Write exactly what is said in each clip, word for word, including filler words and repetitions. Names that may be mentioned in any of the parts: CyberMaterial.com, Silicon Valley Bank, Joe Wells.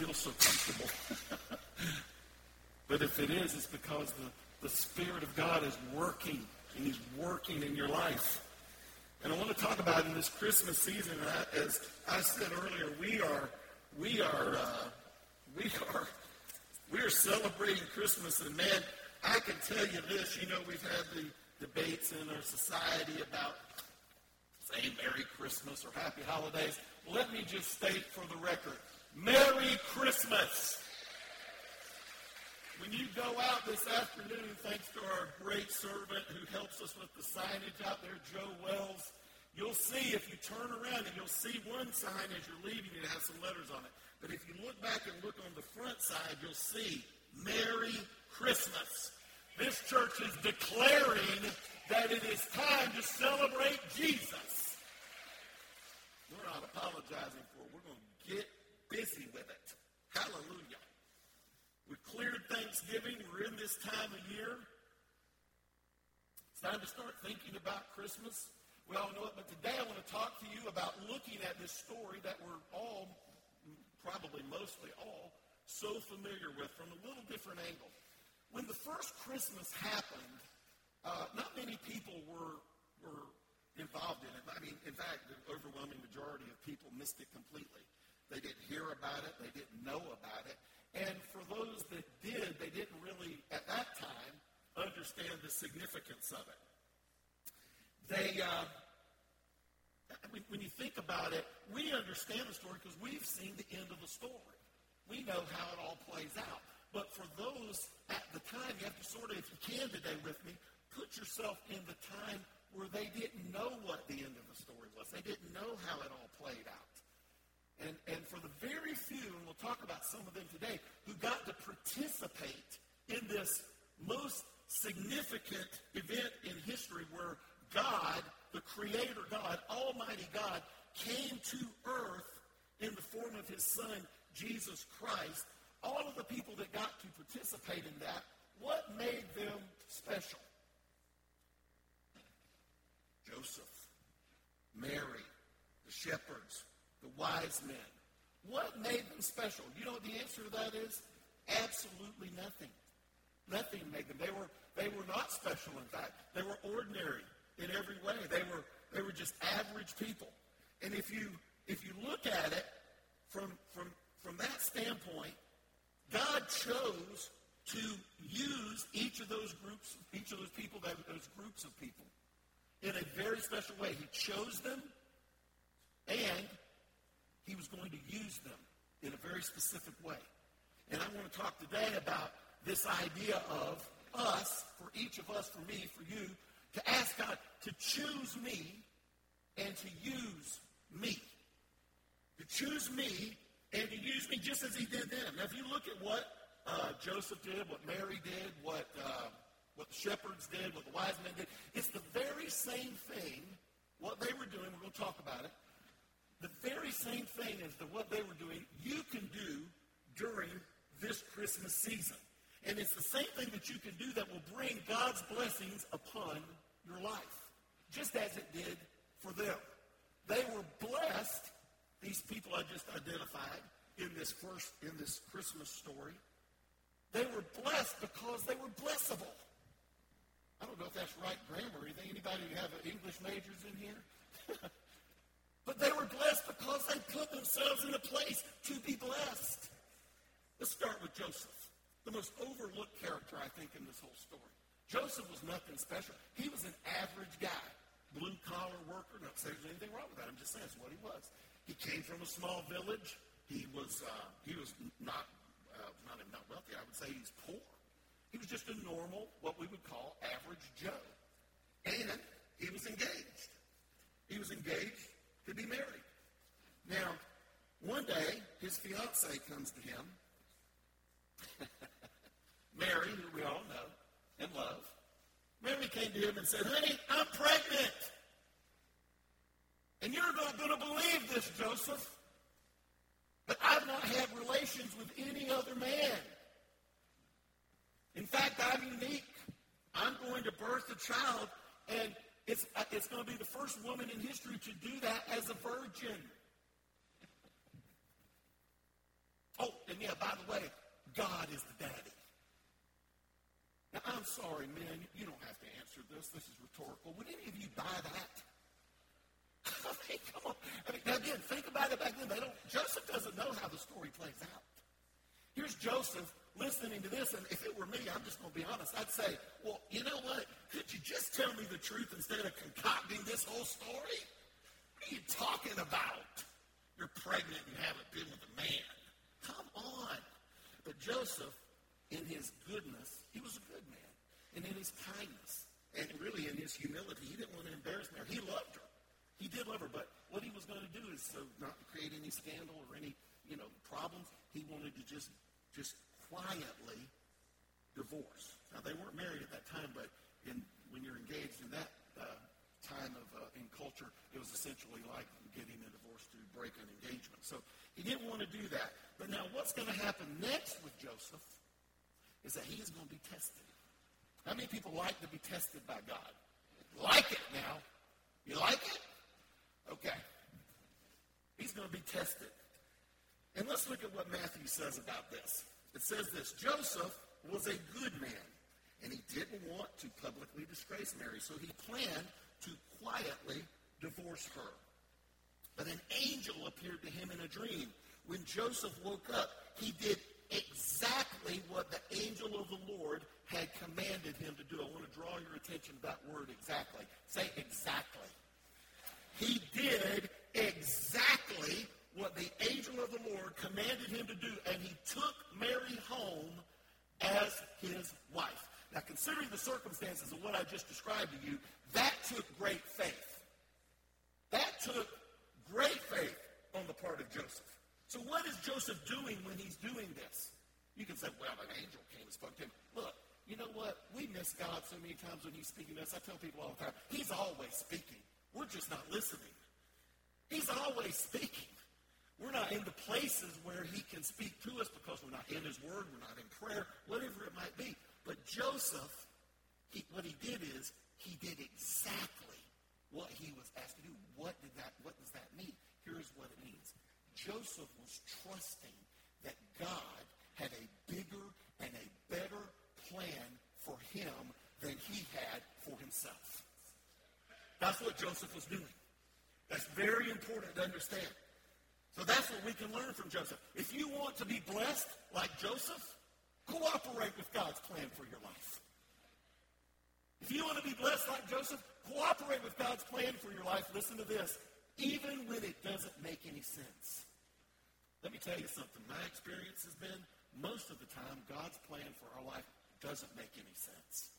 feel so comfortable. But if it is, it's because the, the Spirit of God is working, and He's working in your life. And I want to talk about in this Christmas season, I, as I said earlier, we are, we are, uh, we are, we are celebrating Christmas. And man, I can tell you this, you know, we've had the debates in our society about saying Merry Christmas or Happy Holidays. Let me just state for the record, Merry Christmas. When you go out this afternoon, thanks to our great servant who helps us with the signage out there, Joe Wells, you'll see if you turn around and you'll see one sign as you're leaving, it has some letters on it. But if you look back and look on the front side, you'll see Merry Christmas. This church is declaring that it is time to celebrate Jesus. We're not apologizing for it. We're going to get busy with it. Hallelujah. We cleared Thanksgiving. We're in this time of year. It's time to start thinking about Christmas. We all know it, but today I want to talk to you about looking at this story that we're all, probably mostly all, so familiar with from a little different angle. When the first Christmas happened, uh, not many people were, were involved in it. I mean, in fact, the overwhelming majority of people missed it completely. They didn't hear about it. They didn't know about it. And for those that did, they didn't really, at that time, understand the significance of it. They, uh, when you think about it, we understand the story because we've seen the end of the story. We know how it all plays out. But for those at the time, you have to sort of, if you can today with me, put yourself in the time where they didn't know what the end of the story was. They didn't know how it all played out. And, and for the very few, and we'll talk about some of them today, who got to participate in this most significant event in history where God, the Creator God, Almighty God, came to earth in the form of His Son, Jesus Christ, all of the people that got to participate in that, what made them special? Joseph, Mary, the shepherds, the wise men. What made them special? You know what the answer to that is? Absolutely nothing. Nothing made them. They were they were not special, in fact. They were ordinary in every way. They were they were just average people. And if you if you look at it from from, from that standpoint, God chose to use each of those groups, each of those people, those groups of people, in a very special way. He chose them and He was going to use them in a very specific way. And I want to talk today about this idea of us, for each of us, for me, for you, to ask God to choose me and to use me. To choose me and to use me just as He did them. Now, if you look at what uh, Joseph did, what Mary did, what, uh, what the shepherds did, what the wise men did, it's the very same thing, what they were doing, we're going to talk about it, the very same thing as the, what they were doing, you can do during this Christmas season. And it's the same thing that you can do that will bring God's blessings upon your life, just as it did for them. They were blessed, these people I just identified in this first, in this Christmas story. They were blessed because they were blessable. I don't know if that's right grammar. Anybody who have English majors in here? But they were blessed because they put themselves in a place to be blessed. Let's start with Joseph, the most overlooked character, I think, in this whole story. Joseph was nothing special. He was an average guy, blue-collar worker. Not saying there's anything wrong with that. I'm just saying that's what he was. He came from a small village. He was uh, he was not, uh, not, not wealthy. I would say he's poor. He was just a normal, what we would call average Joe. And he was engaged. He was engaged to be married. Now, one day, his fiancée comes to him, Mary, who we all know and love. Mary came to him and said, "Honey, I'm pregnant. And you're not going to believe this, Joseph, but I've not had relations with any other man. In fact, I'm unique. I'm going to birth a child, and It's, it's going to be the first woman in history to do that as a virgin." Oh, and And yeah, by the way, God is the daddy. Now, I'm sorry, men, you don't have to answer this. This is rhetorical. Would any of you buy that? I mean, come on. I mean, now, again, think about it back then. They don't, Joseph doesn't know how the story plays out. Here's Joseph listening to this, and if it were me, I'm just going to be honest. I'd say, well, you know what? Could you just tell me the truth instead of concocting this whole story? What are you talking about? You're pregnant and haven't been with a man. Come on. But Joseph, in his goodness, he was a good man. And in his kindness, and really in his humility, he didn't want to embarrass Mary. He loved her. He did love her, but what he was going to do is so not to create any scandal or any, you know, problems. He wanted to just, just quietly divorce. Now, they weren't married at that time, but in, when you're engaged in that uh, time of uh, in culture, it was essentially like getting a divorce to break an engagement. So he didn't want to do that. But now what's going to happen next with Joseph is that he's going to be tested. How many people like to be tested by God? Like it now. You like it? Okay. He's going to be tested. And let's look at what Matthew says about this. It says this, Joseph was a good man, and he didn't want to publicly disgrace Mary, so he planned to quietly divorce her. But an angel appeared to him in a dream. When Joseph woke up, he did exactly what the angel of the Lord had commanded him to do. I want to draw your attention to that word exactly. Say exactly. He did exactly what the angel of the Lord commanded him to do, and he took Mary home as his wife. Now, considering the circumstances of what I just described to you, that took great faith. That took great faith on the part of Joseph. So what is Joseph doing when he's doing this? You can say, well, an angel came and spoke to him. Look, you know what? We miss God so many times when he's speaking to us. I tell people all the time, he's always speaking. We're just not listening. He's always speaking. We're not in the places where he can speak to us because we're not in his word, we're not in prayer, whatever it might be. But Joseph, he, what he did is he did exactly what he was asked to do. What did that? What does that mean? Here's what it means. Joseph was trusting that God had a bigger and a better plan for him than he had for himself. That's what Joseph was doing. That's very important to understand. So that's what we can learn from Joseph. If you want to be blessed like Joseph, cooperate with God's plan for your life. If you want to be blessed like Joseph, cooperate with God's plan for your life. Listen to this. Even when it doesn't make any sense. Let me tell you something. My experience has been, most of the time, God's plan for our life doesn't make any sense.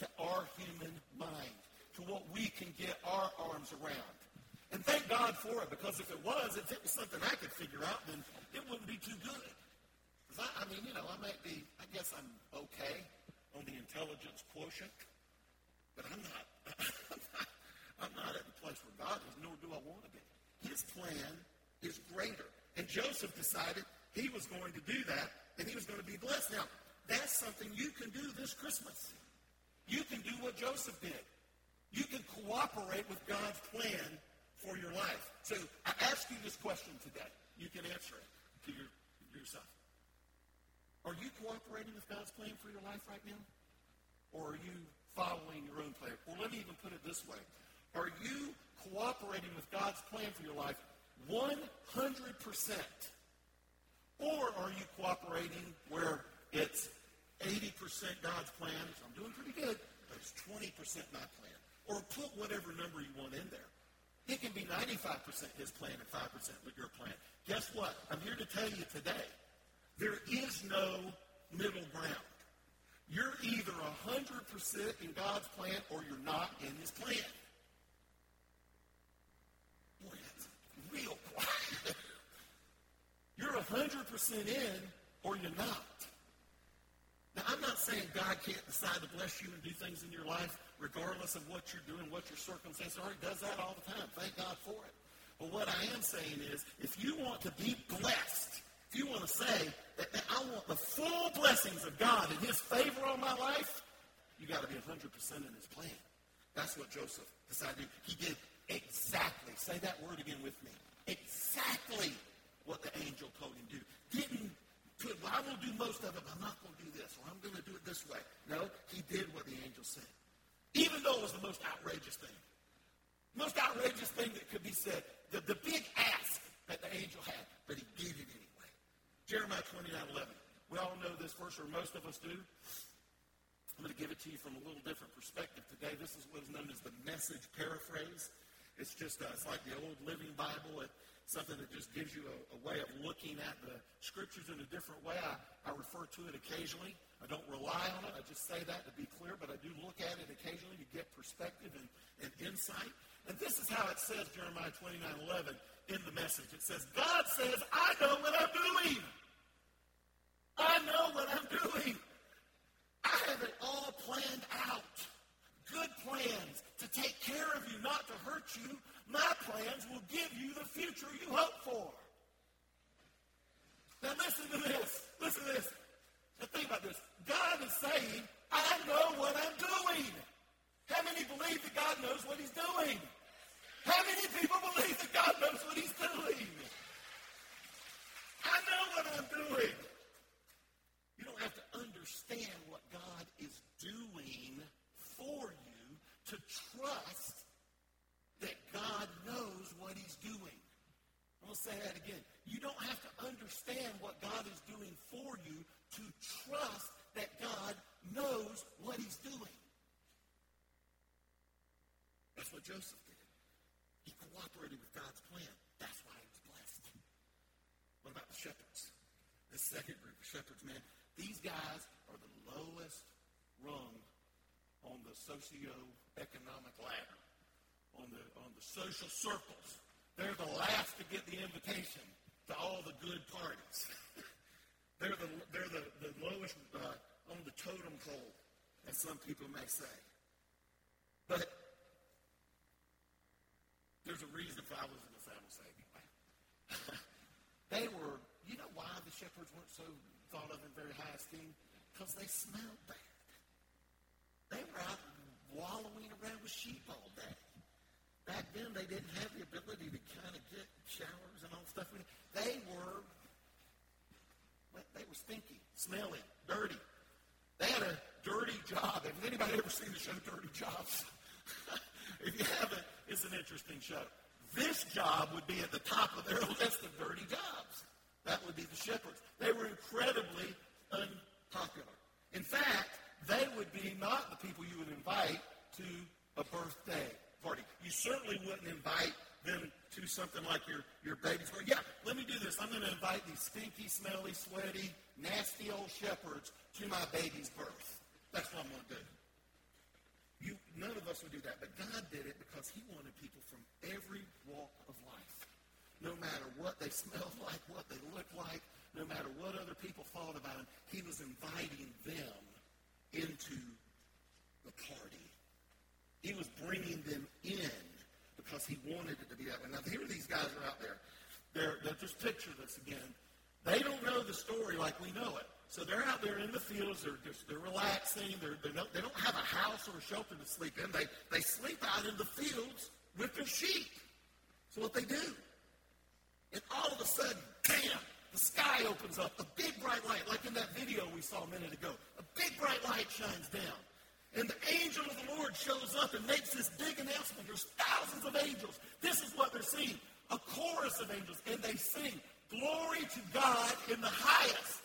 To our human mind. To what we can get our arms around. And thank God for it, because if it was, if it was something I could figure out, then it wouldn't be too good. Because I, I mean, you know, I might be, I guess I'm okay on the intelligence quotient, but I'm not, I'm not, I'm not at the place where God is, nor do I want to be. His plan is greater. And Joseph decided he was going to do that, and he was going to be blessed. Now, that's something you can do this Christmas. You can do what Joseph did. You can cooperate with God's plan for your life. So I ask you this question today. You can answer it to your, yourself. Are you cooperating with God's plan for your life right now? Or are you following your own plan? Or let me even put it this way. Are you cooperating with God's plan for your life one hundred percent? Or are you cooperating where it's eighty percent God's plan, so I'm doing pretty good, but it's twenty percent my plan? Or put whatever number you want in there. It can be ninety-five percent his plan and five percent your plan. Guess what? I'm here to tell you today, there is no middle ground. You're either one hundred percent in God's plan or you're not in his plan. Boy, that's real quiet. You're one hundred percent in or you're not. Now, I'm not saying God can't decide to bless you and do things in your life regardless of what you're doing, what your circumstances are. He does that all the time. Thank God for it. But what I am saying is, if you want to be blessed, if you want to say that, that I want the full blessings of God and his favor on my life, you got to be one hundred percent in his plan. That's what Joseph decided to do. He did exactly, say that word again with me, exactly what the angel told him to do. Didn't do most of it, but I'm not going to do this, or I'm going to do it this way. No, he did what the angel said. Even though it was the most outrageous thing. Most outrageous thing that could be said. The, the big ask that the angel had, but he did it anyway. Jeremiah twenty-nine eleven. We all know this verse, or most of us do. I'm going to give it to you from a little different perspective today. This is what is known as the message paraphrase. It's just uh, it's like the old Living Bible. It, something that just gives you a, a way of looking at the scriptures in a different way. I, I refer to it occasionally. I don't rely on it. I just say that to be clear, but I do look at it occasionally to get perspective and, and insight. And this is how it says, Jeremiah twenty-nine eleven, in the message. It says, God says, I know what I'm doing. I know what I'm doing. I have it all planned out. Good plans to take care of you, not to hurt you. My plans will give you the future you hope for. Now listen to this. Listen to this. Now think about this. God is saying, I know what I'm doing. How many believe that God knows what he's doing? How many people believe that God knows what he's doing? I know what I'm doing. You don't have to understand what God is doing for you to trust that God knows what he's doing. I'm going to say that again. You don't have to understand what God is doing for you to trust that God knows what he's doing. That's what Joseph did. He cooperated with God's plan. That's why he was blessed. What about the shepherds? The second group of shepherds, man. These guys are the lowest rung on the socioeconomic ladder, on the on the social circles. They're the last to get the invitation to all the good parties. they're the they're the, the lowest uh, on the totem pole, as some people may say. But there's a reason if I was in the Bible say anyway. They were, you know why the shepherds weren't so thought of in very high esteem? Because they smelled bad. They were out wallowing around with sheep all day. Back then, they didn't have the ability to kind of get showers and all stuff. They were, well, they were stinky, smelly, dirty. They had a dirty job. Has anybody ever seen the show Dirty Jobs? If you haven't, it's an interesting show. This job would be at the top of their list of dirty jobs. That would be the shepherds. They were incredibly unpopular. In fact, they would be not the people you would invite to a birthday party. You certainly wouldn't invite them to something like your, your baby's party. Yeah, let me do this. I'm going to invite these stinky, smelly, sweaty, nasty old shepherds to my baby's birth. That's what I'm going to do. You, none of us would do that, but God did it because he wanted people from every walk of life. No matter what they smelled like, what they looked like, no matter what other people thought about him, he was inviting them into the party. He was bringing them in because he wanted it to be that way. Now, here are these guys are out there. They're, they're just picture this again. They don't know the story like we know it. So they're out there in the fields. They're just, they're relaxing. They're, they're no, they don't have a house or a shelter to sleep in. They, they sleep out in the fields with their sheep. That's what they do. And all of a sudden, bam, the sky opens up. A big bright light, like in that video we saw a minute ago. A big bright light shines down. And the angel of the Lord shows up and makes this big announcement. There's thousands of angels. This is what they're seeing. A chorus of angels. And they sing, glory to God in the highest.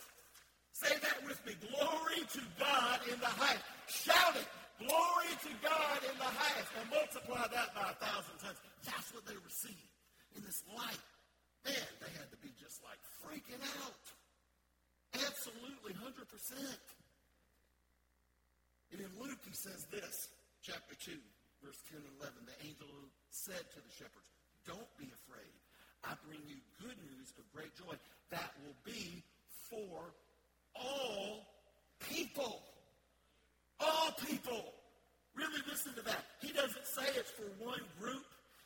Say that with me. Glory to God in the highest. Shout it. Glory to God in the highest. And multiply that by a thousand times. That's what they were seeing in this light. Man, they had to be just like freaking out. Absolutely, one hundred percent. And in Luke, he says this, chapter two, verse ten and eleven. The angel said to the shepherds, don't be afraid. I bring you good news of great joy that will be for all people. All people. Really listen to that. He doesn't say it's for one group.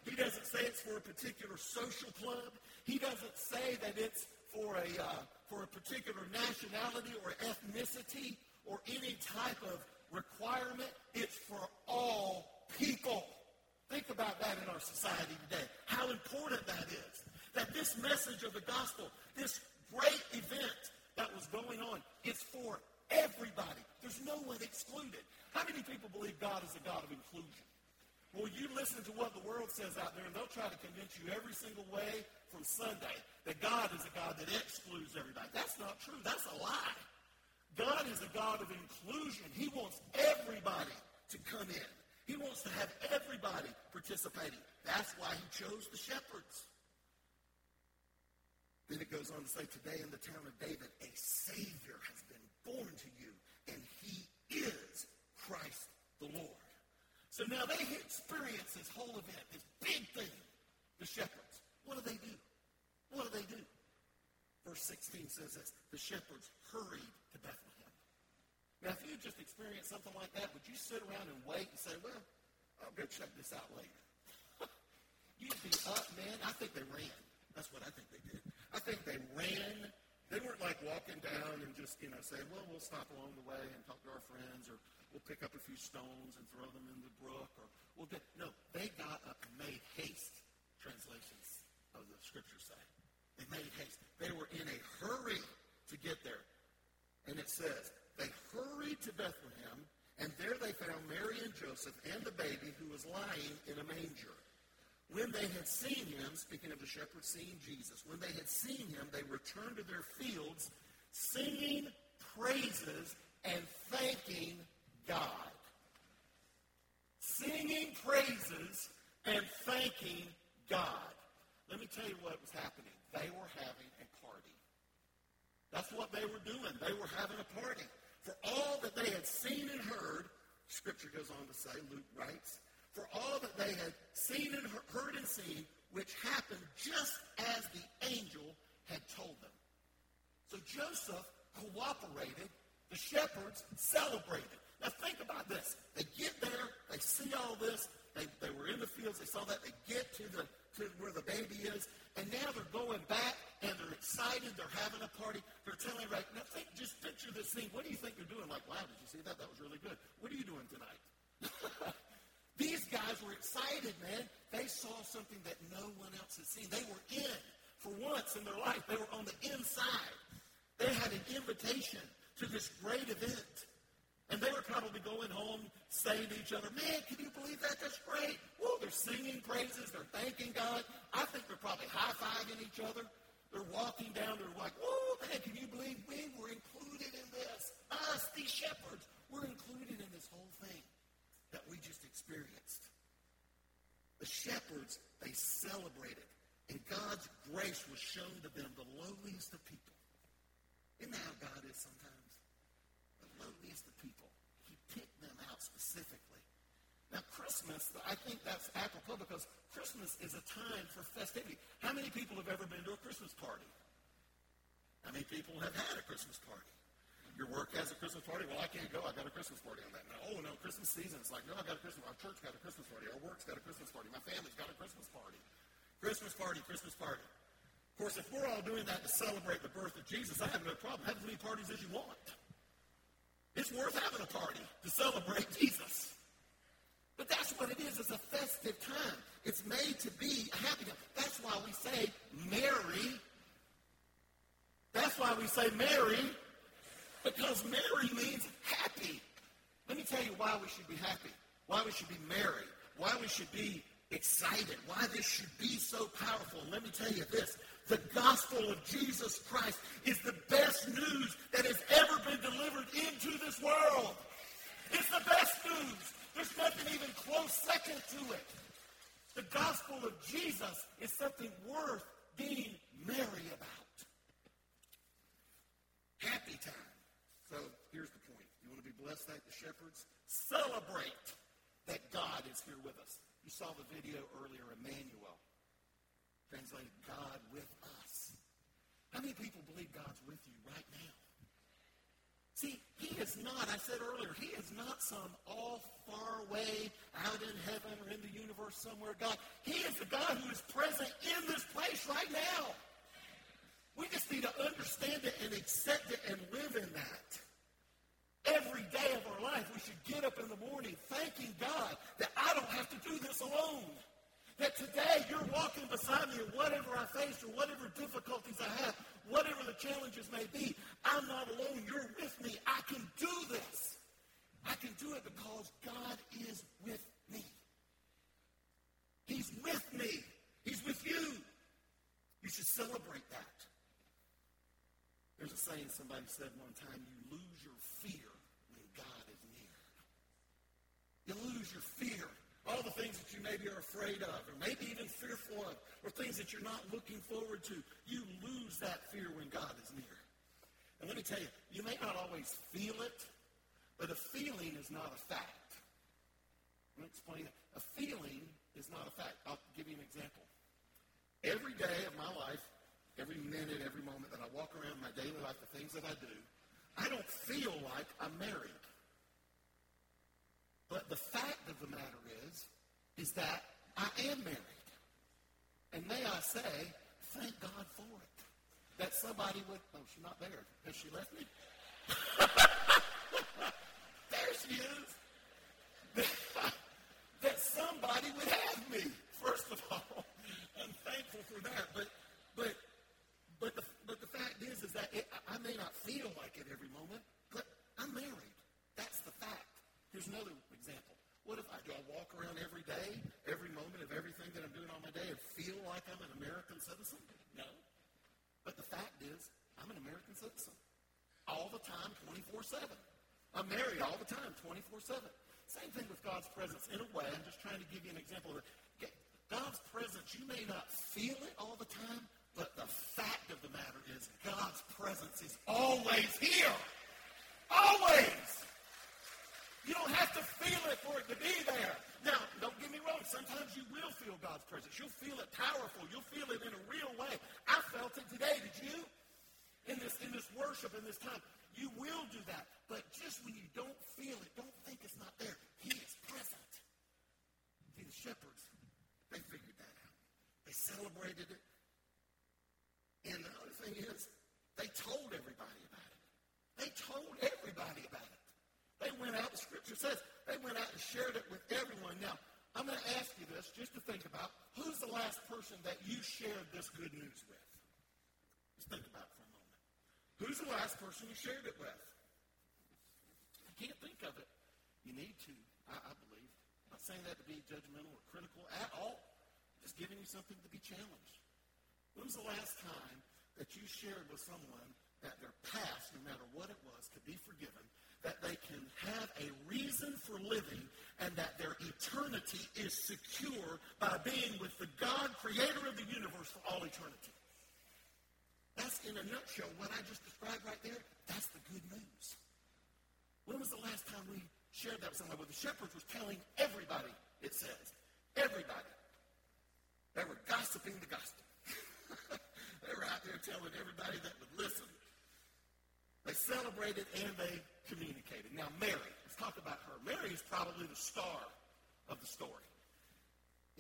He doesn't say it's for a particular social club. He doesn't say that it's for a uh, for a particular nationality or ethnicity or any type of requirement. It's for all people. Think about that in our society today. How important that is. That this message of the gospel, this great event that was going on, is for everybody. There's no one excluded. How many people believe God is a God of inclusion? Well, you listen to what the world says out there, and they'll try to convince you every single way from Sunday that God is a God that excludes everybody. That's not true. That's a lie. God is a God of inclusion. He wants everybody to come in. He wants to have everybody participating. That's why he chose the shepherds. Then it goes on to say, today in the town of David, a Savior has been born to you, and he is Christ the Lord. So now they experience this whole event, this big thing, the shepherds. What do they do? What do they do? Verse sixteen says this, the shepherds hurried to Bethlehem. Now, if you just experienced something like that, would you sit around and wait and say, well, I'll go check this out later? You'd be up, man. I think they ran. That's what I think they did. I think they ran. They weren't like walking down and just, you know, saying, well, we'll stop along the way and talk to our friends, or we'll pick up a few stones and throw them in the brook, or we'll get, no, they got up and made haste, translations of the scriptures say. They made haste. They were in a hurry to get there. And it says, they hurried to Bethlehem, and there they found Mary and Joseph and the baby who was lying in a manger. When they had seen him, speaking of the shepherds seeing Jesus, when they had seen him, they returned to their fields, singing praises and thanking God. Singing praises and thanking God. Let me tell you what was happening. They were having a party. That's what they were doing. They were having a party. For all that they had seen and heard, Scripture goes on to say, Luke writes, for all that they had seen and heard and seen, which happened just as the angel had told them. So Joseph cooperated. The shepherds celebrated. Now think about this. They get there. They see all this. They, they were in the fields. They saw that. They get to, the, to where the baby is. And now they're going back, and they're excited. They're having a party. They're telling everybody. Now think, just picture this scene. What do you think they're doing? Like, wow, did you see that? That was really good. What are you doing tonight? These guys were excited, man. They saw something that no one else had seen. They were in. For once in their life, they were on the inside. They had an invitation to this great event. And they were probably going home saying to each other, man, can you believe that? That's great. Woo, they're singing praises. They're thanking God. I think they're probably high-fiving each other. They're walking down. They're like, whoa, man, can you believe we were included in this? Us, these shepherds, we're included in this whole thing that we just experienced. The shepherds, they celebrated, and God's grace was shown to them, the lowliest of people. Isn't that how God is sometimes? The lowliest of people. He picked them out specifically. Now, Christmas, I think that's apropos because Christmas is a time for festivity. How many people have ever been to a Christmas party? How many people have had a Christmas party? Your work has a Christmas party? Well, I can't go. I got a Christmas party on that. No, oh, no, Christmas season. It's like, no, I got a Christmas party. Our church got a Christmas party. Our work's got a Christmas party. My family's got a Christmas party. Christmas party, Christmas party. Of course, if we're all doing that to celebrate the birth of Jesus, I have no problem. Have as many parties as you want. It's worth having a party to celebrate Jesus. But that's what it is. It's a festive time. It's made to be a happy time. That's why we say Mary. That's why we say Mary. Because merry means happy. Let me tell you why we should be happy, why we should be merry, why we should be excited, why this should be so powerful. And let me tell you this, the gospel of Jesus Christ is the best news that has ever been delivered into this world. It's the best news. There's nothing even close second to it. The gospel of Jesus is something worth being merry about. Happy time. So here's the point. You want to be blessed like the shepherds? Celebrate that God is here with us. You saw the video earlier, Emmanuel. Translated, God with us. How many people believe God's with you right now? See, he is not, I said earlier, he is not some all far away, out in heaven or in the universe somewhere God. He is the God who is present in this place right now. We just need to understand it and accept it and live in that. Every day of our life, we should get up in the morning thanking God that I don't have to do this alone. That today you're walking beside me, and whatever I face or whatever difficulties I have, whatever the challenges may be, I I'm not alone. You're with me. I can do this. I can do it because God is with me. He's with me. He's with you. You should celebrate that. There's a saying somebody said one time, you lose your fear when God is near. You lose your fear. All the things that you maybe are afraid of, or maybe even fearful of, or things that you're not looking forward to, you lose that fear when God is near. And let me tell you, you may not always feel it, but a feeling is not a fact. Let me explain that. A feeling is not a fact. I'll give you an example. Every day of my life, every minute, every moment that I walk around my daily life, the things that I do, I don't feel like I'm married. But the fact of the matter is, is that I am married. And may I say, thank God for it. That somebody would, oh, she's not there. Has she left me? There she is. That somebody would have me, first of all. I'm thankful for that. But but but the, but the fact is, is that it, I may not feel like it every moment, but I'm married. That's the fact. Here's another example. What if I do I walk around every day, every moment of everything that I'm doing on my day and feel like I'm an American citizen? No. But the fact is, I'm an American citizen. All the time, twenty-four seven. I'm married all the time, twenty-four seven. Same thing with God's presence. In a way, I'm just trying to give you an example of it. God's presence, you may not feel it all the time, but the fact of the matter is God's presence is always here. Always. You don't have to feel it for it to be there. Now, don't get me wrong. Sometimes you will feel God's presence. You'll feel it powerful. You'll feel it in a real way. I felt it today. Did you? In this, in this worship, in this time. You will do that. But just when you don't feel it, don't think it's not there. He is present. See, the shepherds, they figured that out. They celebrated it. And the other thing is, they told everybody about it. They told everybody about it. They went out, the scripture says, they went out and shared it with everyone. Now, I'm going to ask you this just to think about. Who's the last person that you shared this good news with? Just think about it for a moment. Who's the last person you shared it with? I can't think of it. You need to, I, I believe. I'm not saying that to be judgmental or critical at all. I'm just giving you something to be challenged. When was the last time that you shared with someone that their past, no matter what it was, could be forgiven, that they can have a reason for living, and that their eternity is secure by being with the God, creator of the universe, for all eternity? That's, in a nutshell, what I just described right there. That's the good news. When was the last time we shared that with somebody? Well, the shepherds was telling everybody, it says. Everybody. They were gossiping the gospel. They were out there telling everybody that would listen. They celebrated and they communicated. Now, Mary. Let's talk about her. Mary is probably the star of the story.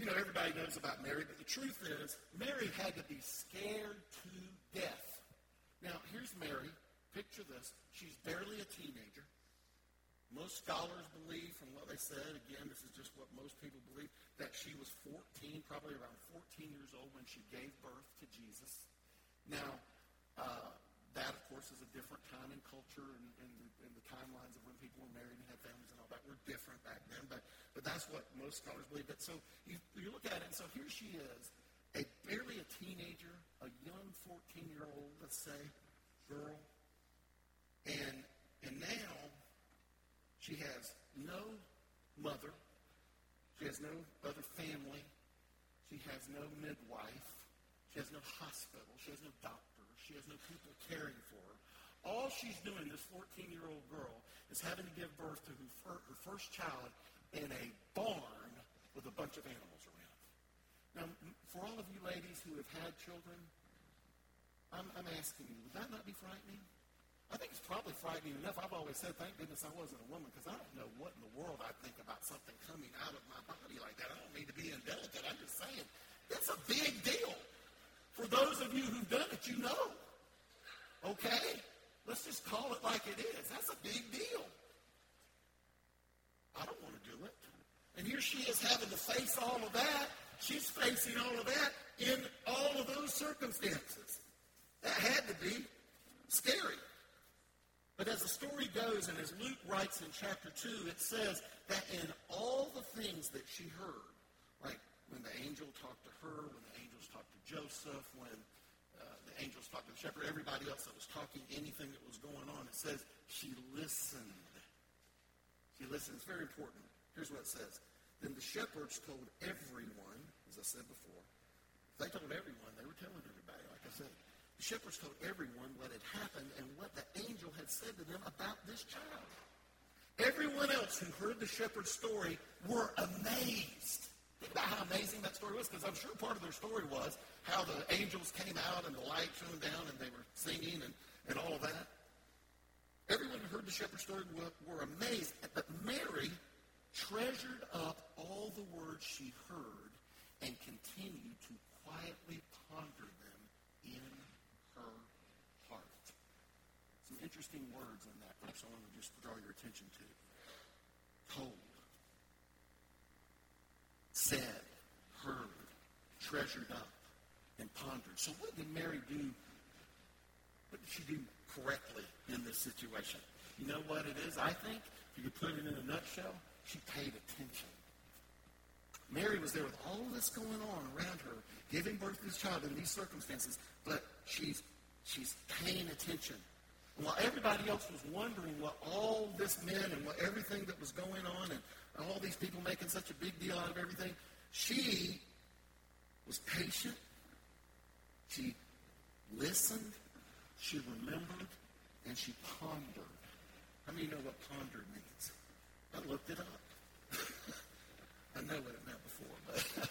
You know, everybody knows about Mary, but the truth is, Mary had to be scared to death. Now, here's Mary. Picture this. She's barely a teenager. Most scholars believe, from what they said, again, this is just what most people believe, that she was fourteen, probably around fourteen years old when she gave birth to Jesus. Now, uh, that, of course, is a different time and culture, and, and, and the timelines of when people were married and had families and all that were different back then. But, but that's what most scholars believe. But so you, you look at it, and so here she is, a barely a teenager, a young fourteen-year-old, let's say, girl. And and now she has no mother. She has no other family. She has no midwife. She has no hospital. She has no doctor. She has no people caring for her. All she's doing, this fourteen-year-old girl, is having to give birth to her first child in a barn with a bunch of animals around. Now, for all of you ladies who have had children, I'm, I'm asking you, would that not be frightening? I think it's probably frightening enough. I've always said, thank goodness I wasn't a woman, because I don't know what in the world I think about something coming out of my body like that. I don't mean to be indelicate. I'm just saying, that's a big deal. For those of you who've done it, you know. Okay? Let's just call it like it is. That's a big deal. I don't want to do it. And here she is having to face all of that. She's facing all of that in all of those circumstances. That had to be scary. But as the story goes, and as Luke writes in chapter two, it says that in all the things that she heard, like when the angel talked to her, when the angels talked to Joseph, when uh, the angels talked to the shepherd, everybody else that was talking, anything that was going on, it says she listened. She listened. It's very important. Here's what it says. Then the shepherds told everyone, as I said before, they told everyone, they were telling everybody, like I said. The shepherds told everyone what had happened and what the angel had said to them about this child. Everyone else who heard the shepherd's story were amazed. Think about how amazing that story was, because I'm sure part of their story was how the angels came out and the light shone down and they were singing and, and all of that. Everyone who heard the shepherd's story were, were amazed, but Mary treasured up all the words she heard and continued to quietly ponder them in her heart. Some interesting words in that verse I want to just draw your attention to. Told, said, heard, treasured up, and pondered. So what did Mary do? What did she do correctly in this situation? You know what it is, I think? If you could put it in a nutshell, she paid attention. Mary was there with all this going on around her, giving birth to this child in these circumstances, but she's she's paying attention. And while everybody else was wondering what all this meant and what everything that was going on and all these people making such a big deal out of everything, she was patient. She listened. She remembered. And she pondered. How many of you know what pondered means? I looked it up. I know what it meant before, but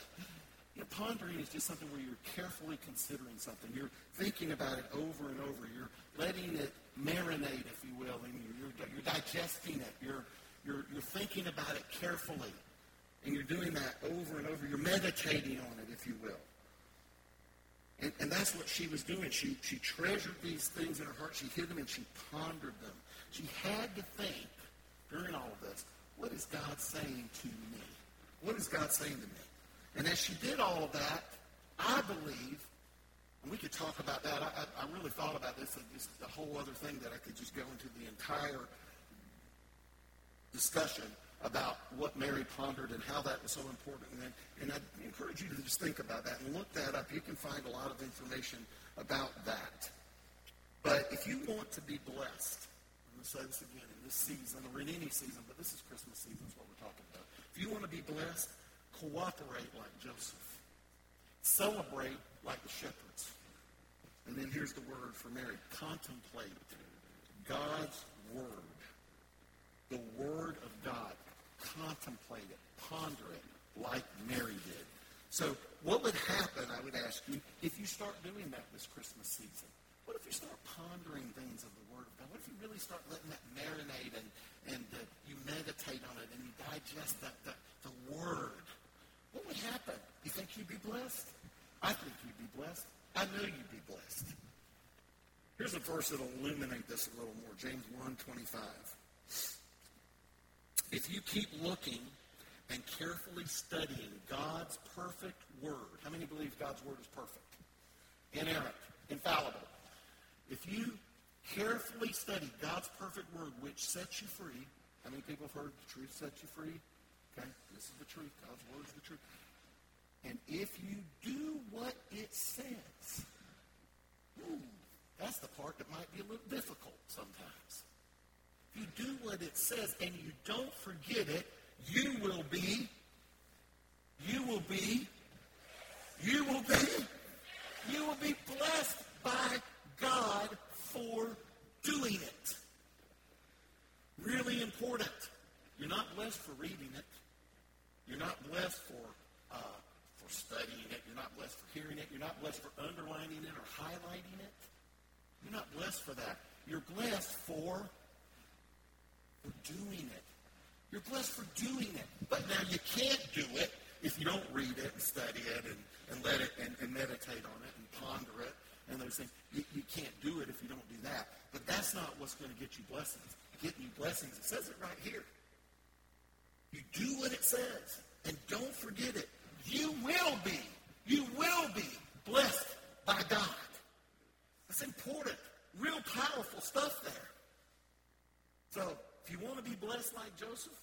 you know, pondering is just something where you're carefully considering something. You're thinking about it over and over. You're letting it marinate, if you will, and you're, you're, you're digesting it. You're, you're, you're thinking about it carefully, and you're doing that over and over. You're meditating on it, if you will. And, and that's what she was doing. She, she treasured these things in her heart. She hid them, and she pondered them. She had to think during all of this, what is God saying to me? What is God saying to me? And as she did all of that, I believe, and we could talk about that. I, I really thought about this. This is a whole other thing that I could just go into the entire discussion about what Mary pondered and how that was so important. And, and I encourage you to just think about that and look that up. You can find a lot of information about that. But if you want to be blessed, I'm going to say this again, in this season or in any season, but this is Christmas season is what we're talking about. If you want to be blessed, cooperate like Joseph. Celebrate like the shepherds. And then here's the word for Mary. Contemplate God's word. The word of God. Contemplate it. Ponder it like Mary did. So what would happen, I would ask you, if you start doing that this Christmas season? What if you start pondering things of the Word of God? What if you really start letting that marinate and, and uh, you meditate on it and you digest that, that the Word? What would happen? You think you'd be blessed? I think you'd be blessed. I know you'd be blessed. Here's a verse that will illuminate this a little more. James one twenty-five. If you keep looking and carefully studying God's perfect Word. How many believe God's Word is perfect? Inerrant. Infallible. If you carefully study God's perfect word, which sets you free, how many people have heard the truth sets you free? Okay, this is the truth. God's word is the truth. And if you do what it says, ooh, that's the part that might be a little difficult sometimes. If you do what it says and you don't forget it, you will be, you will be, you will be, you will be blessed by God for doing it. Really important. You're not blessed for reading it. You're not blessed for uh, for studying it. You're not blessed for hearing it. You're not blessed for underlining it or highlighting it. You're not blessed for that. You're blessed for, for doing it. You're blessed for doing it. But now you can't do it if you don't read it and study it and, and let it and, and meditate on it and ponder it. And those things, you, you can't do it if you don't do that. But that's not what's going to get you blessings. Getting you blessings, it says it right here. You do what it says, and don't forget it. You will be, you will be blessed by God. That's important. Real powerful stuff there. So if you want to be blessed like Joseph,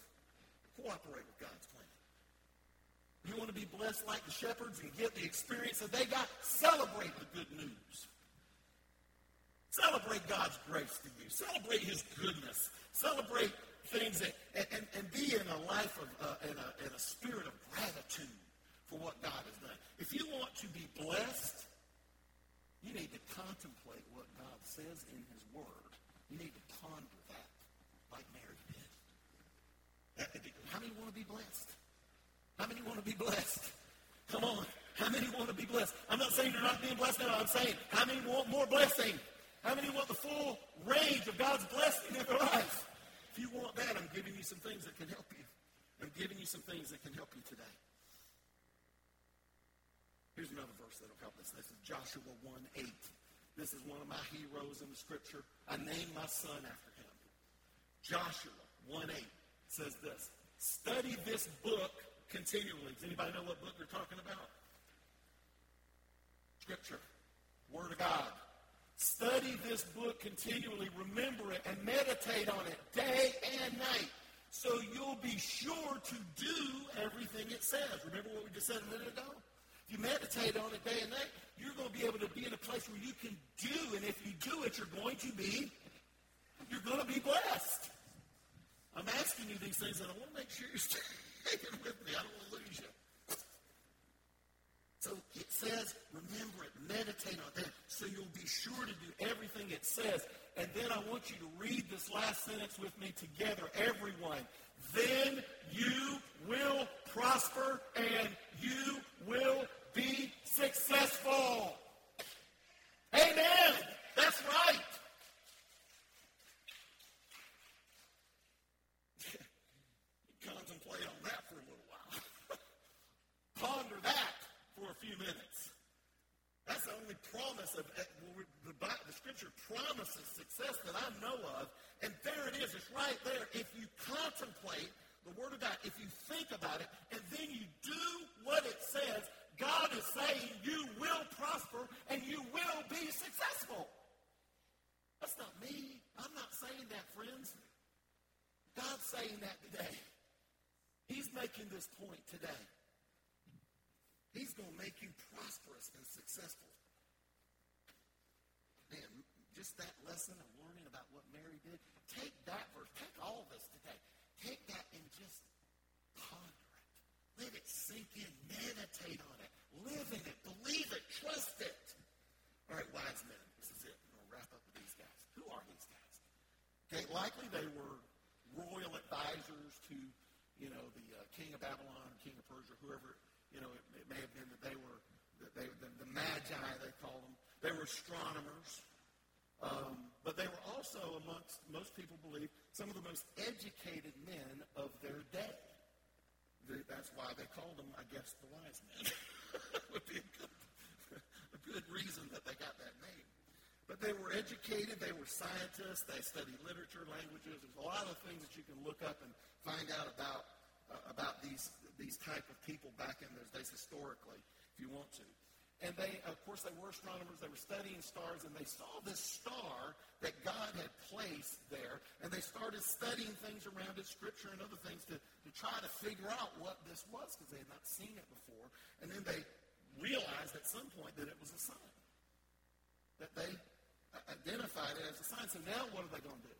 cooperate with God's plan. You want to be blessed like the shepherds and get the experience that they got? Celebrate the good news. Celebrate God's grace to you. Celebrate His goodness. Celebrate things that, and, and be in a life of, uh, in, a, in a spirit of gratitude for what God has done. If you want to be blessed, you need to contemplate what God says in His Word. You need to ponder that like Mary did. How many want to be blessed? How many want to be blessed? Come on. How many want to be blessed? I'm not saying you're not being blessed now. I'm saying how many want more blessing? How many want the full range of God's blessing in their life? If you want that, I'm giving you some things that can help you. I'm giving you some things that can help you today. Here's another verse that will help us. This is Joshua one eight. This is one of my heroes in the Scripture. I named my son after him. Joshua one eight says this. Study this book continually. Does anybody know what book we're talking about? Scripture. Word of God. Study this book continually. Remember it and meditate on it day and night so you'll be sure to do everything it says. Remember what we just said a minute ago? If you meditate on it day and night, you're going to be able to be in a place where you can do, and if you do it, you're going to be, you're going to be blessed. I'm asking you these things, and I want to make sure you're staying with me. I don't want to lose you. So it says, remember it, meditate on that, so you'll be sure to do everything it says. And then I want you to read this last sentence with me together, everyone. Then you will prosper and you will be successful. Amen. That's right. Contemplate on that for a little while. Ponder that for a few minutes. That's the only promise of the, the Scripture promises success that I know of, and there it is. It's right there. If you contemplate the Word of God, if you think about it, and then you do what it says, God is saying you will prosper and you will be successful. That's not me. I'm not saying that, friends. God's saying that today. He's making this point today. He's going to make you prosperous and successful. Man, just that lesson of learning about what Mary did, take that verse, take all this today. Take that and just ponder it. Let it sink in. Meditate on it. Live in it. Believe it. Trust it. All right, wise men, this is it. We're going to wrap up with these guys. Who are these guys? Okay, likely they were royal advisors to, you know, the uh, king of Babylon, king of Persia, whoever. You know, it, it may have been that they were, that they, the, the magi, they call them. They were astronomers. Um, but they were also, amongst, most people believe, some of the most educated men of their day. The, that's why they called them, I guess, the wise men. Would be a good, a good reason that they got that name. But they were educated. They were scientists. They studied literature, languages. There's a lot of things that you can look up and find out about uh, about these these type of people back in those days historically, if you want to. And they, of course, they were astronomers. They were studying stars, and they saw this star that God had placed there, and they started studying things around it, Scripture and other things, to, to try to figure out what this was, because they had not seen it before. And then they realized at some point that it was a sign, that they identified it as a sign. So now what are they going to do?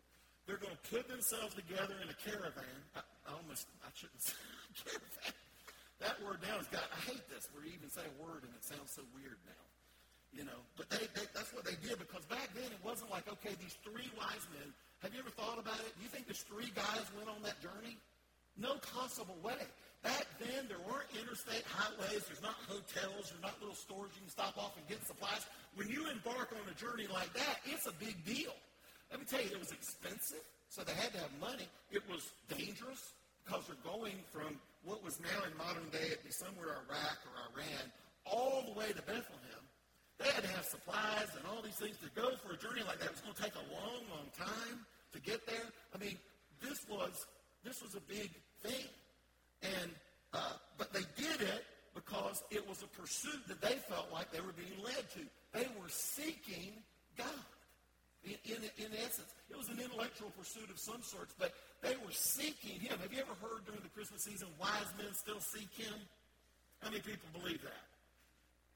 They're going to put themselves together in a caravan. I, I almost, I shouldn't say caravan. That word now is God. I hate this where you even say a word and it sounds so weird now. You know, but they, they, that's what they did, because back then it wasn't like, okay, these three wise men, have you ever thought about it? Do you think there's three guys went on that journey? No possible way. Back then there weren't interstate highways. There's not hotels. There's not little stores you can stop off and get supplies. When you embark on a journey like that, it's a big deal. Let me tell you, it was expensive, so they had to have money. It was dangerous, because they're going from what was now in modern day, it'd be somewhere Iraq or Iran, all the way to Bethlehem. They had to have supplies and all these things to go for a journey like that. It was going to take a long, long time to get there. I mean, this was this was a big thing. And uh, but they did it because it was a pursuit that they felt like they were being led to. They were seeking God. In, in, in essence, it was an intellectual intellectual pursuit of some sorts, but they were seeking him. Have you ever heard during the Christmas season, wise men still seek him? How many people believe that?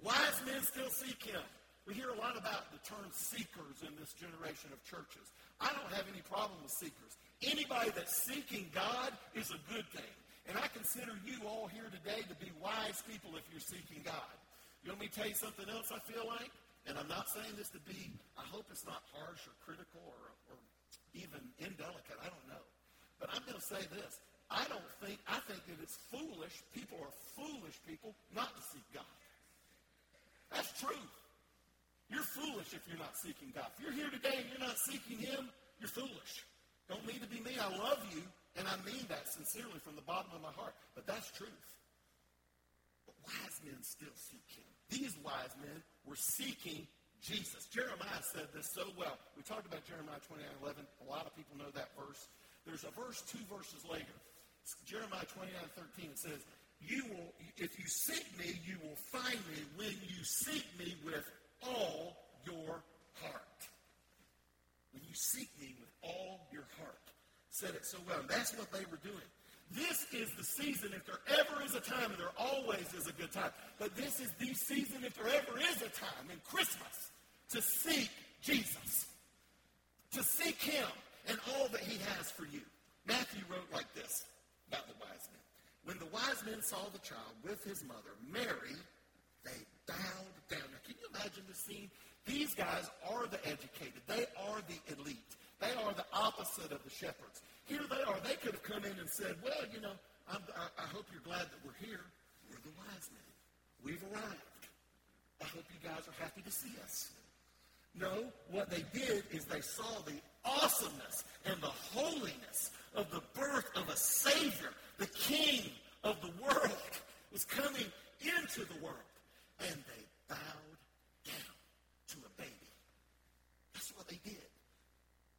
Wise men still seek him. We hear a lot about the term seekers in this generation of churches. I don't have any problem with seekers. Anybody that's seeking God is a good thing. And I consider you all here today to be wise people if you're seeking God. You want me to tell you something else I feel like? And I'm not saying this to be, I hope it's not harsh or critical or, or even indelicate. I don't know. But I'm going to say this. I don't think, I think that it's foolish. People are foolish people not to seek God. That's true. You're foolish if you're not seeking God. If you're here today and you're not seeking him, you're foolish. Don't mean to be mean. I love you, and I mean that sincerely from the bottom of my heart. But that's truth. But wise men still seek him. These wise men were seeking Jesus. Jeremiah said this so well. We talked about Jeremiah twenty-nine eleven. A lot of people know that verse. There's a verse two verses later. It's Jeremiah twenty-nine thirteen. It says, "You will, if you seek me, you will find me when you seek me with all your heart." When you seek me with all your heart. Said it so well. And that's what they were doing. This is the season, if there ever is a time, and there always is a good time, but this is the season, if there ever is a time, in Christmas, to seek Jesus. To seek him and all that he has for you. Matthew wrote like this about the wise men. When the wise men saw the child with his mother, Mary, they bowed down. Now, can you imagine the scene? These guys are the educated. They are the elite. They are the opposite of the shepherds. Here they are. They could have come in and said, well, you know, I'm, I, I hope you're glad that we're here. We're the wise men. We've arrived. I hope you guys are happy to see us. No, what they did is they saw the awesomeness and the holiness of the birth of a Savior. The King of the world was coming into the world. And they bowed down to a baby. That's what they did.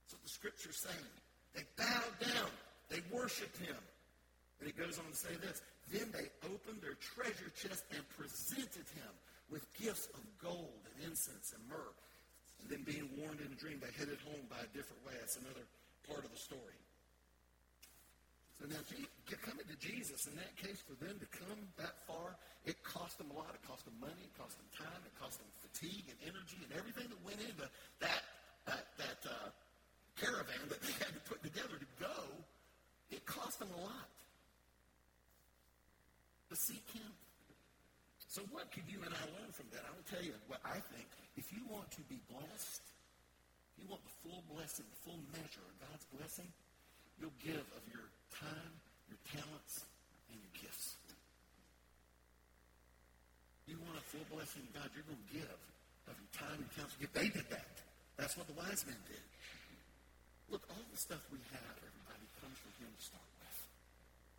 So the Scripture's saying they bowed down. They worshiped him. And it goes on to say this. Then they opened their treasure chest and presented him with gifts of gold and incense and myrrh. And then being warned in a dream, they headed home by a different way. That's another part of the story. So now, coming to Jesus, in that case, for them to come that far, it cost them a lot. It cost them money. It cost them time. It cost them fatigue and energy and everything that went into that that, that uh, caravan that they had to put together to go. It cost them a lot to seek him. So what could you and I learn from that? I will tell you what I think. If you want to be blessed, if you want the full blessing, the full measure of God's blessing, you'll give of your time, your talents, and your gifts. You want a full blessing of God, you're going to give of your time, your talents, your gifts. They did that. That's what the wise men did. Look, all the stuff we have, everybody, comes from him to start with.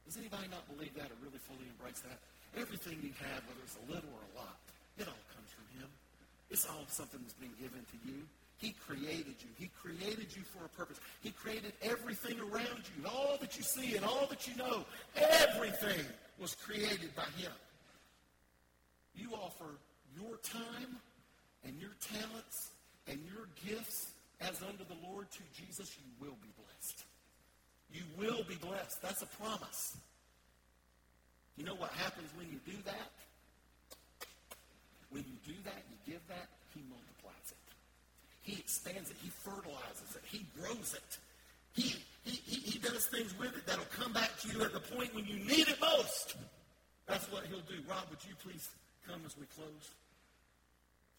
Does anybody not believe that or really fully embrace that? Everything you have, whether it's a little or a lot, it all comes from him. It's all something that's been given to you. He created you. He created you for a purpose. He created everything around you. All that you see and all that you know, everything was created by him. You offer your time and your talents and your gifts as unto the Lord to Jesus, you will be blessed. You will be blessed. That's a promise. You know what happens when you do that? When you do that, you give that, he multiplies it. He expands it. He fertilizes it. He grows it. He, he, he, he does things with it that'll come back to you at the point when you need it most. That's what he'll do. Rob, would you please come as we close?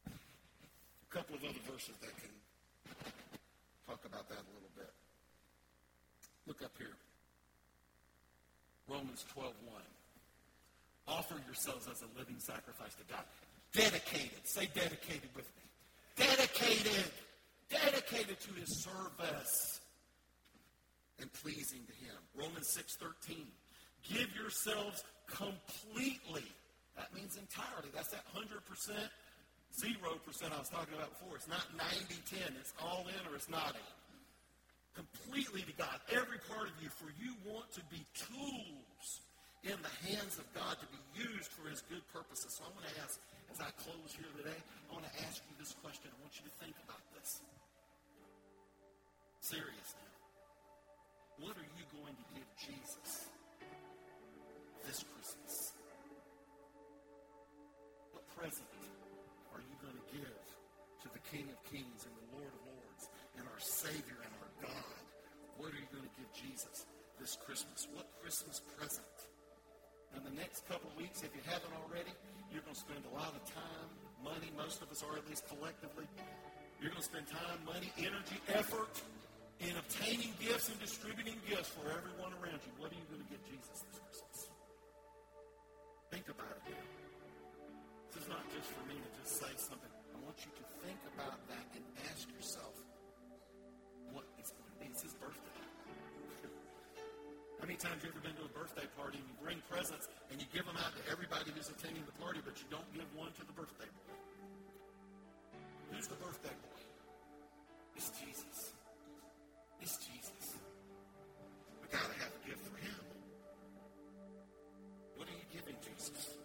A couple of other verses that can talk about that a little bit. Look up here. Romans twelve one. Offer yourselves as a living sacrifice to God. Dedicated. Say dedicated with me. Dedicated, dedicated to his service and pleasing to him. Romans six thirteen. Give yourselves completely. That means entirely. That's that one hundred percent, zero percent I was talking about before. It's not ninety ten. It's all in or it's not in. Completely to God. Every part of you. For you want to be tools in the hands of God to be used for his good purposes. So I'm going to ask, as I close here today, I want to ask you this question. I want you to think about this. Serious now. What are you going to give Jesus this Christmas? What present are you going to give to the King of Kings and the Lord of Lords and our Savior and our God? What are you going to give Jesus this Christmas? What Christmas present? In the next couple of weeks, if you haven't already, you're going to spend a lot of time, money, most of us are at least collectively. You're going to spend time, money, energy, effort in obtaining gifts and distributing gifts for everyone around you. What are you going to give Jesus this Christmas? Think about it now. This is not just for me to just say something. I want you to think about that and ask yourself, what is going to be? It's his birthday. How many times have you ever been to a birthday party and you bring presents and you give them out to everybody who's attending the party, but you don't give one to the birthday boy? Who's the birthday boy? It's Jesus. It's Jesus. We've got to have a gift for him. What are you giving Jesus?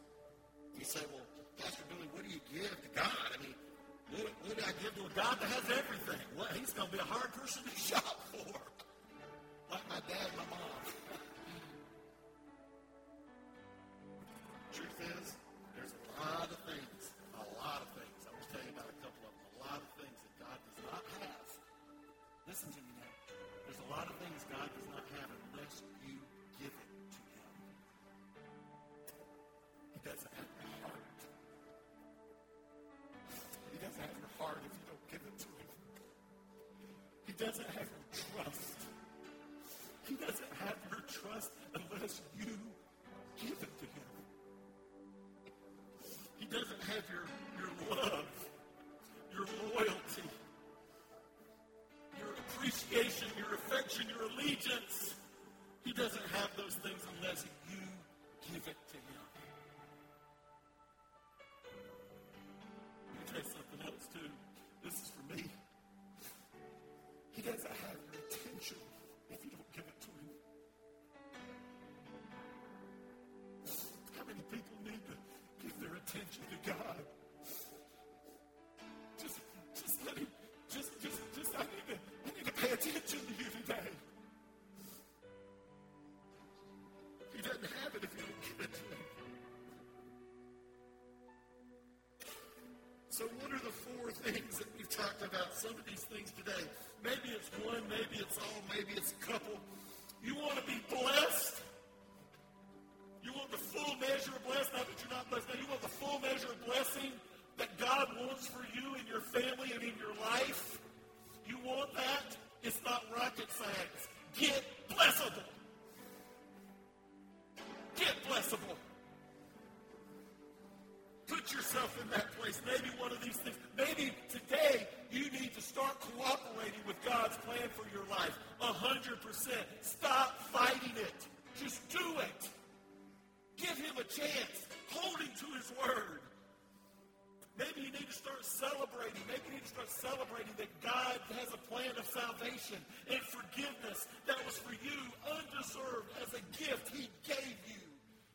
You say, well, Pastor Billy, what do you give to God? I mean, what, what do I give to a God that has everything? Well, he's going to be a hard person to shop for. Like my dad and my mom. Truth is, there's a lot of things, a lot of things. I want to tell you about a couple of them. A lot of things that God does not have. Listen to me now. There's a lot of things God does not have unless you give it to him. He doesn't have your heart. He doesn't have your heart if you don't give it to him. He doesn't have your trust. He doesn't have your trust unless you give it to him. He doesn't have your, your love, your loyalty, your appreciation, your affection, your allegiance. He doesn't have those things unless you give it to him. Let me tell you something else, too. This is for me. He doesn't have your attention if you don't give it to him. How many people need to give their attention to God? Just, just let him, just, just, just, I need to, I need to pay attention to you today. He doesn't have it if you don't give it to him. So what are the four things that we've talked about? Some of these things today. Maybe it's one, maybe it's all, maybe it's a couple. You want to be blessed? You want the full measure of blessing? Not that you're not blessed. No, you want the full measure of blessing that God wants for you and your family and in your life? You want that? It's not rocket science. Get blessable. Get blessable. Put yourself in that place. Maybe one of these things. Maybe today you need to start cooperating with God's plan for your life. A hundred percent. Stop fighting it. Just do it. Give him a chance. Hold him to his word. Maybe you need to start celebrating. Maybe you need to start celebrating that God has a plan of salvation and forgiveness that was for you undeserved as a gift he gave you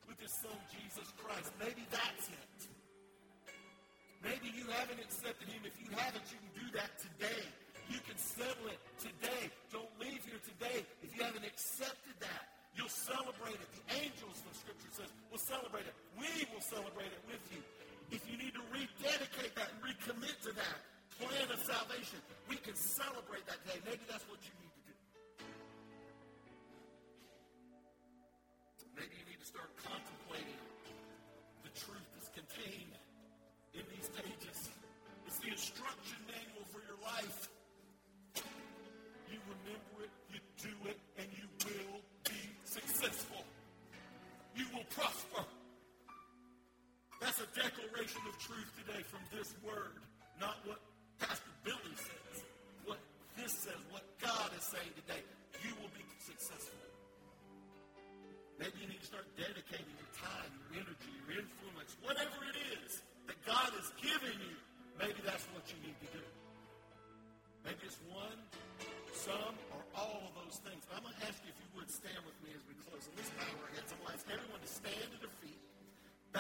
with his son Jesus Christ. Maybe that's it. Maybe you haven't accepted him. If you haven't, you can do that today. You can settle it today. Don't leave here today if you haven't accepted that. You'll celebrate it. The angels, the Scripture says, will celebrate it. We will celebrate it with you. If you need to rededicate that and recommit to that plan of salvation, we can celebrate that today. Maybe that's what you need to do. Maybe you need to start contemplating the truth that's contained in these pages. It's the instruction manual for your life. You remember it, you do it, and you will be successful. You will prosper. That's a declaration of truth today from this word. Not what Pastor Billy says. What this says, what God is saying today. You will be successful. Maybe you need to start dedicating your time, your energy, your influence, whatever it is that God is giving you. Maybe that's what you need to do. Maybe it's one, some,